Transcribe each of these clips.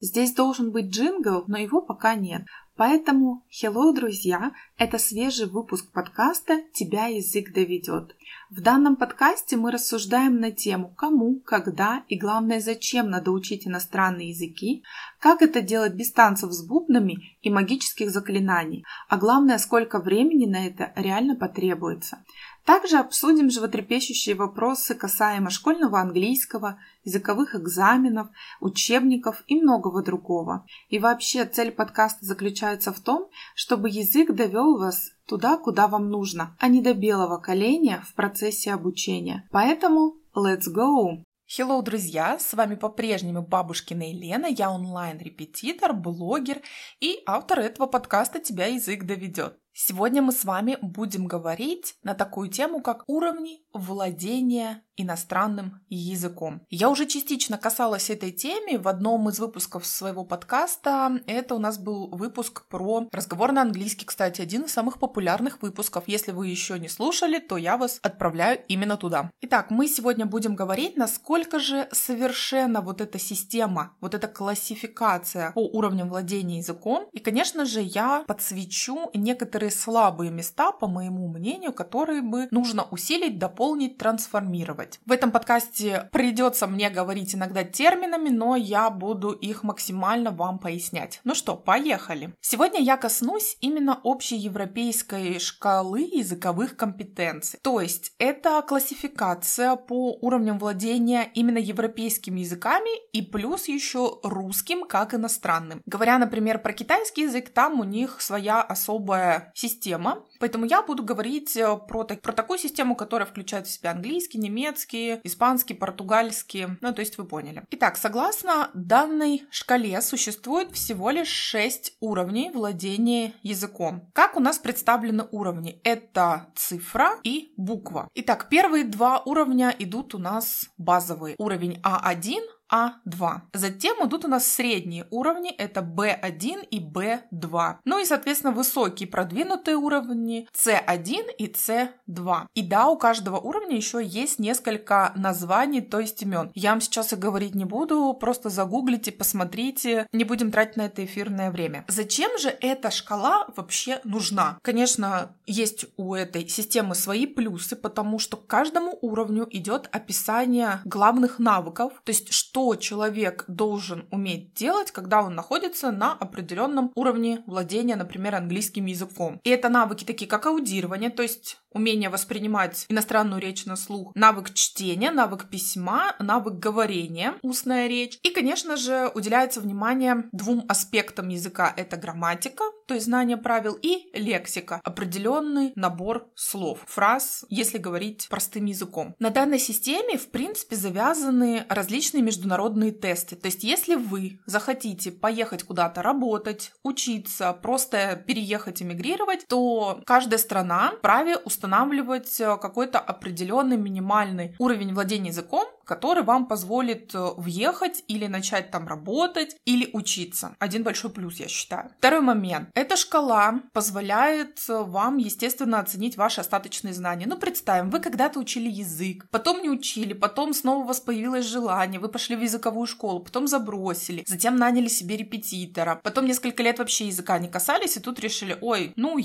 Здесь должен быть джингл, но его пока нет. Поэтому, hello, друзья, это свежий выпуск подкаста «Тебя язык доведет». В данном подкасте мы рассуждаем на тему, кому, когда и, главное, зачем надо учить иностранные языки, как это делать без танцев с бубнами и магических заклинаний, а главное, сколько времени на это реально потребуется. Также обсудим животрепещущие вопросы касаемо школьного английского, языковых экзаменов, учебников и многого другого. И вообще цель подкаста заключается в том, чтобы язык довел вас туда, куда вам нужно, а не до белого коленя в процессе обучения. Поэтому let's go! Hello, друзья! С вами по-прежнему Бабушкина Елена, я онлайн-репетитор, блогер и автор этого подкаста «Тебя язык доведет». Сегодня мы с вами будем говорить на такую тему, как уровни владения иностранным языком. Я уже частично касалась этой темы в одном из выпусков своего подкаста. Это у нас был выпуск про разговор на английский, кстати, один из самых популярных выпусков. Если вы еще не слушали, то я вас отправляю именно туда. Итак, мы сегодня будем говорить, насколько же совершенно вот эта система, вот эта классификация по уровням владения языком. И, конечно же, я подсвечу некоторые слабые места, по моему мнению, которые бы нужно усилить, дополнить, трансформировать. В этом подкасте придется мне говорить иногда терминами, но я буду их максимально вам пояснять. Ну что, поехали! Сегодня я коснусь именно общеевропейской шкалы языковых компетенций. То есть это классификация по уровням владения именно европейскими языками и плюс еще русским как иностранным. Говоря, например, про китайский язык, там у них своя особая система, поэтому я буду говорить про такую систему, которая включает в себя английский, немецкий, испанский, португальский, то есть вы поняли. Итак, согласно данной шкале существует всего лишь 6 уровней владения языком. Как у нас представлены уровни? Это цифра и буква. Итак, первые два уровня идут у нас базовые. Уровень А1, А2. Затем идут у нас средние уровни, это B1 и B2. Ну и, соответственно, высокие продвинутые уровни C1 и C2. И да, у каждого уровня еще есть несколько названий, то есть имен. Я вам сейчас их говорить не буду, просто загуглите, посмотрите, не будем тратить на это эфирное время. Зачем же эта шкала вообще нужна? Конечно, есть у этой системы свои плюсы, потому что к каждому уровню идет описание главных навыков, то есть что человек должен уметь делать, когда он находится на определенном уровне владения, например, английским языком. И это навыки такие, как аудирование, то есть умение воспринимать иностранную речь на слух, навык чтения, навык письма, навык говорения, устная речь. И, конечно же, уделяется внимание двум аспектам языка. Это грамматика, то есть знание правил, и лексика, определенный набор слов, фраз, если говорить простым языком. На данной системе, в принципе, завязаны различные международные тесты. То есть, если вы захотите поехать куда-то работать, учиться, просто переехать, эмигрировать, то каждая страна вправе устанавливать какой-то определенный минимальный уровень владения языком, который вам позволит въехать или начать там работать или учиться. Один большой плюс, я считаю. Второй момент. Эта шкала позволяет вам, естественно, оценить ваши остаточные знания. Ну, представим, вы когда-то учили язык, потом не учили, потом снова у вас появилось желание, вы пошли в языковую школу, потом забросили, затем наняли себе репетитора, потом несколько лет вообще языка не касались, и тут решили,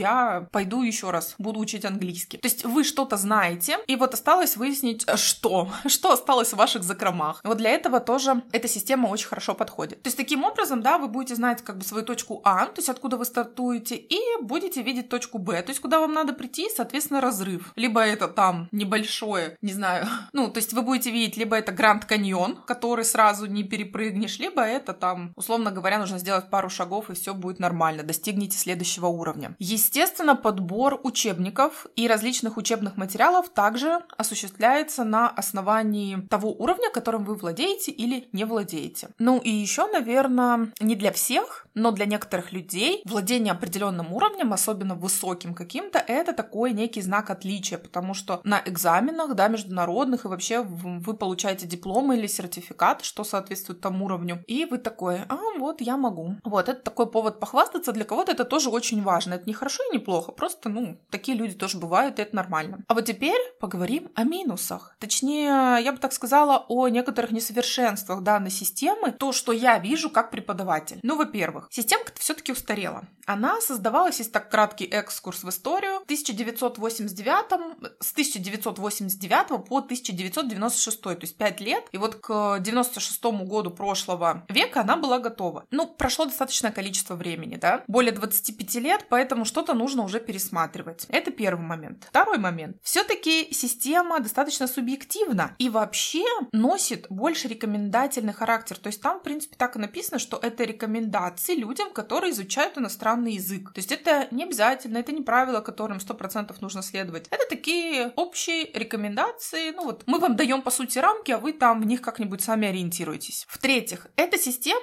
я пойду еще раз, буду учить английский. То есть вы что-то знаете, и вот осталось выяснить, что осталось в ваших закромах. Вот для этого тоже эта система очень хорошо подходит. То есть таким образом, да, вы будете знать как бы свою точку А, то есть откуда вы стартуете, и будете видеть точку Б, то есть куда вам надо прийти, соответственно, разрыв. Либо это там небольшое, не знаю, то есть вы будете видеть, либо это Гранд Каньон, который сразу не перепрыгнешь, либо это там, условно говоря, нужно сделать пару шагов, и все будет нормально, достигните следующего уровня. Естественно, подбор учебников и различных учебных материалов также осуществляется на основании того уровня, которым вы владеете или не владеете. Ну и еще, наверное, не для всех Но для некоторых людей владение определенным уровнем, особенно высоким каким-то, это такой некий знак отличия, потому что на экзаменах, да, международных, и вообще вы получаете диплом или сертификат, что соответствует тому уровню, и вы такой: а, вот, я могу. Вот, это такой повод похвастаться, для кого-то это тоже очень важно, это не хорошо и не плохо, просто, такие люди тоже бывают, и это нормально. А вот теперь поговорим о минусах, точнее, я бы так сказала, о некоторых несовершенствах данной системы, то, что я вижу как преподаватель. Во-первых, системка все-таки устарела. Она создавалась, если так краткий экскурс в историю, с 1989 по 1996, то есть 5 лет. И вот к 96 году прошлого века она была готова. Прошло достаточное количество времени, да, более 25 лет, поэтому что-то нужно уже пересматривать. Это первый момент. Второй момент. Все-таки система достаточно субъективна и вообще носит больше рекомендательный характер. То есть там, в принципе, так и написано, что это рекомендации людям, которые изучают иностранный язык. То есть это не обязательно, это не правило, которым 100% нужно следовать. Это такие общие рекомендации. Мы вам даем, по сути, рамки, а вы там в них как-нибудь сами ориентируетесь. В-третьих, эта система,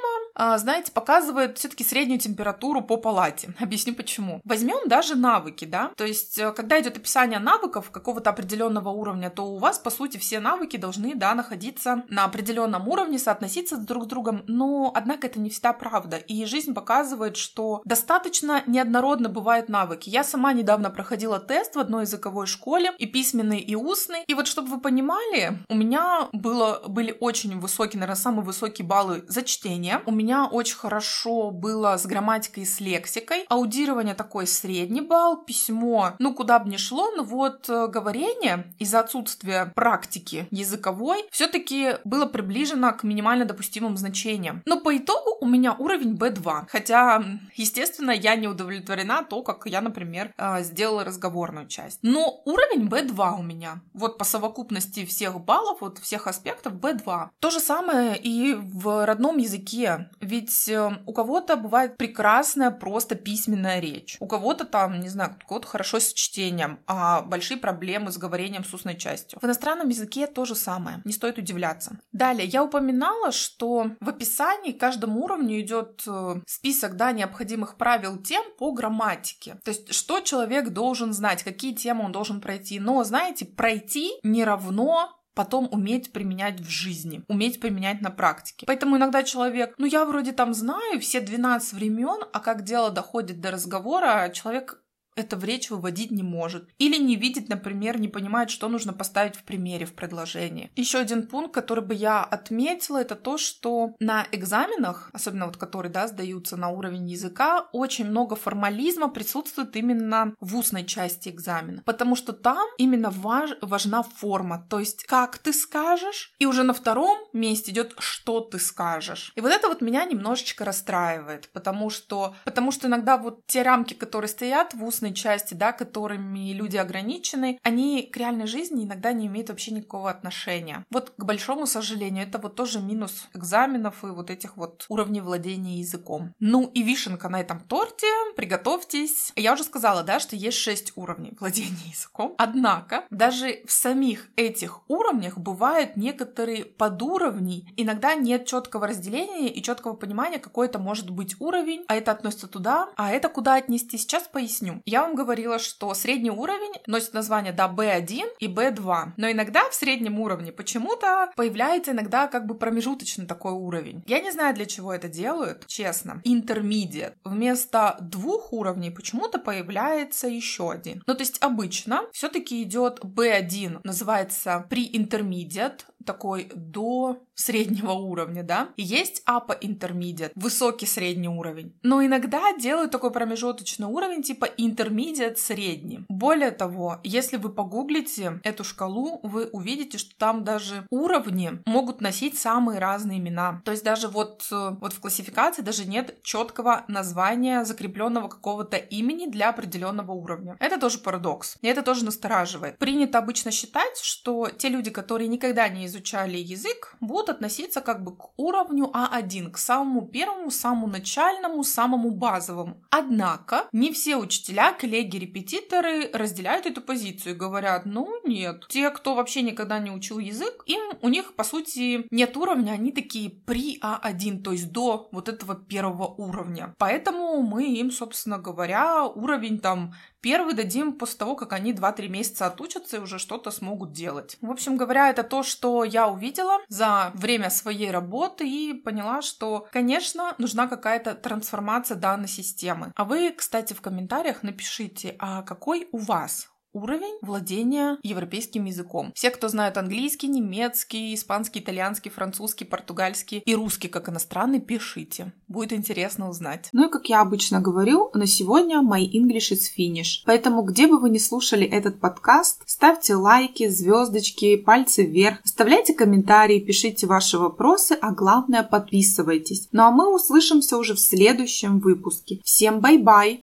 знаете, показывает все-таки среднюю температуру по палате. Объясню почему. Возьмем даже навыки, да. То есть, когда идет описание навыков какого-то определенного уровня, то у вас, по сути, все навыки должны, да, находиться на определенном уровне, соотноситься друг с другом. Но, однако, это не всегда правда. И жизнь показывает, что достаточно неоднородно бывают навыки. Я сама недавно проходила тест в одной языковой школе, и письменный, и устный. И вот, чтобы вы понимали, у меня были очень высокие, наверное, самые высокие баллы за чтение. У меня очень хорошо было с грамматикой и с лексикой. Аудирование такой средний балл, письмо, куда бы ни шло, но вот говорение из-за отсутствия практики языковой все-таки было приближено к минимально допустимым значениям. Но по итогу у меня уровень B2. Хотя, естественно, я не удовлетворена то, как я, например, сделала разговорную часть. Но уровень B2 у меня. Вот по совокупности всех баллов, вот всех аспектов B2. То же самое и в родном языке. Ведь у кого-то бывает прекрасная просто письменная речь. У кого-то там, не знаю, у кого-то хорошо с чтением, а большие проблемы с говорением, с устной частью. В иностранном языке то же самое. Не стоит удивляться. Далее, я упоминала, что в описании к каждому уровню идет список, да, необходимых правил, тем по грамматике. То есть, что человек должен знать, какие темы он должен пройти. Но, знаете, пройти не равно потом уметь применять в жизни, уметь применять на практике. Поэтому иногда человек, я вроде там знаю все 12 времен, а как дело доходит до разговора, человек это в речь выводить не может. Или не видит, например, не понимает, что нужно поставить в примере, в предложении. Еще один пункт, который бы я отметила, это то, что на экзаменах, особенно вот которые, да, сдаются на уровень языка, очень много формализма присутствует именно в устной части экзамена. Потому что там именно важна форма. То есть, как ты скажешь, и уже на втором месте идет, что ты скажешь. И вот это вот меня немножечко расстраивает, потому что иногда вот те рамки, которые стоят в устной части, да, которыми люди ограничены, они к реальной жизни иногда не имеют вообще никакого отношения. Вот, к большому сожалению, это вот тоже минус экзаменов и вот этих вот уровней владения языком. И вишенка на этом торте, приготовьтесь. Я уже сказала, да, что есть 6 уровней владения языком. Однако, даже в самих этих уровнях бывают некоторые подуровни. Иногда нет четкого разделения и четкого понимания, какой это может быть уровень, а это относится туда, а это куда отнести. Сейчас поясню. Я вам говорила, что средний уровень носит название, да, B1 и B2, но иногда в среднем уровне почему-то появляется иногда как бы промежуточный такой уровень. Я не знаю, для чего это делают, честно. Intermediate. Вместо 2 уровней почему-то появляется еще один. То есть обычно все-таки идет B1, называется pre-intermediate, такой до среднего уровня, да, и есть upper intermediate, высокий средний уровень. Но иногда делают такой промежуточный уровень, типа intermediate средний. Более того, если вы погуглите эту шкалу, вы увидите, что там даже уровни могут носить самые разные имена. То есть даже вот в классификации даже нет четкого названия, закрепленного какого-то имени для определенного уровня. Это тоже парадокс. И это тоже настораживает. Принято обычно считать, что те люди, которые никогда не изучают изучали язык, будут относиться как бы к уровню А1, к самому первому, самому начальному, самому базовому. Однако не все учителя, коллеги, репетиторы разделяют эту позицию и говорят, ну нет, те, кто вообще никогда не учил язык, у них по сути нет уровня, они такие при А1, то есть до вот этого первого уровня. Поэтому мы им, собственно говоря, уровень там первый дадим после того, как они 2-3 месяца отучатся и уже что-то смогут делать. В общем говоря, это то, что я увидела за время своей работы и поняла, что, конечно, нужна какая-то трансформация данной системы. А вы, кстати, в комментариях напишите, а какой у вас уровень владения европейским языком. Все, кто знают английский, немецкий, испанский, итальянский, французский, португальский и русский как иностранный, пишите. Будет интересно узнать. Ну и как я обычно говорю, на сегодня my English is finished. Поэтому, где бы вы ни слушали этот подкаст, ставьте лайки, звездочки, пальцы вверх, оставляйте комментарии, пишите ваши вопросы, а главное подписывайтесь. Ну а мы услышимся уже в следующем выпуске. Всем бай-бай!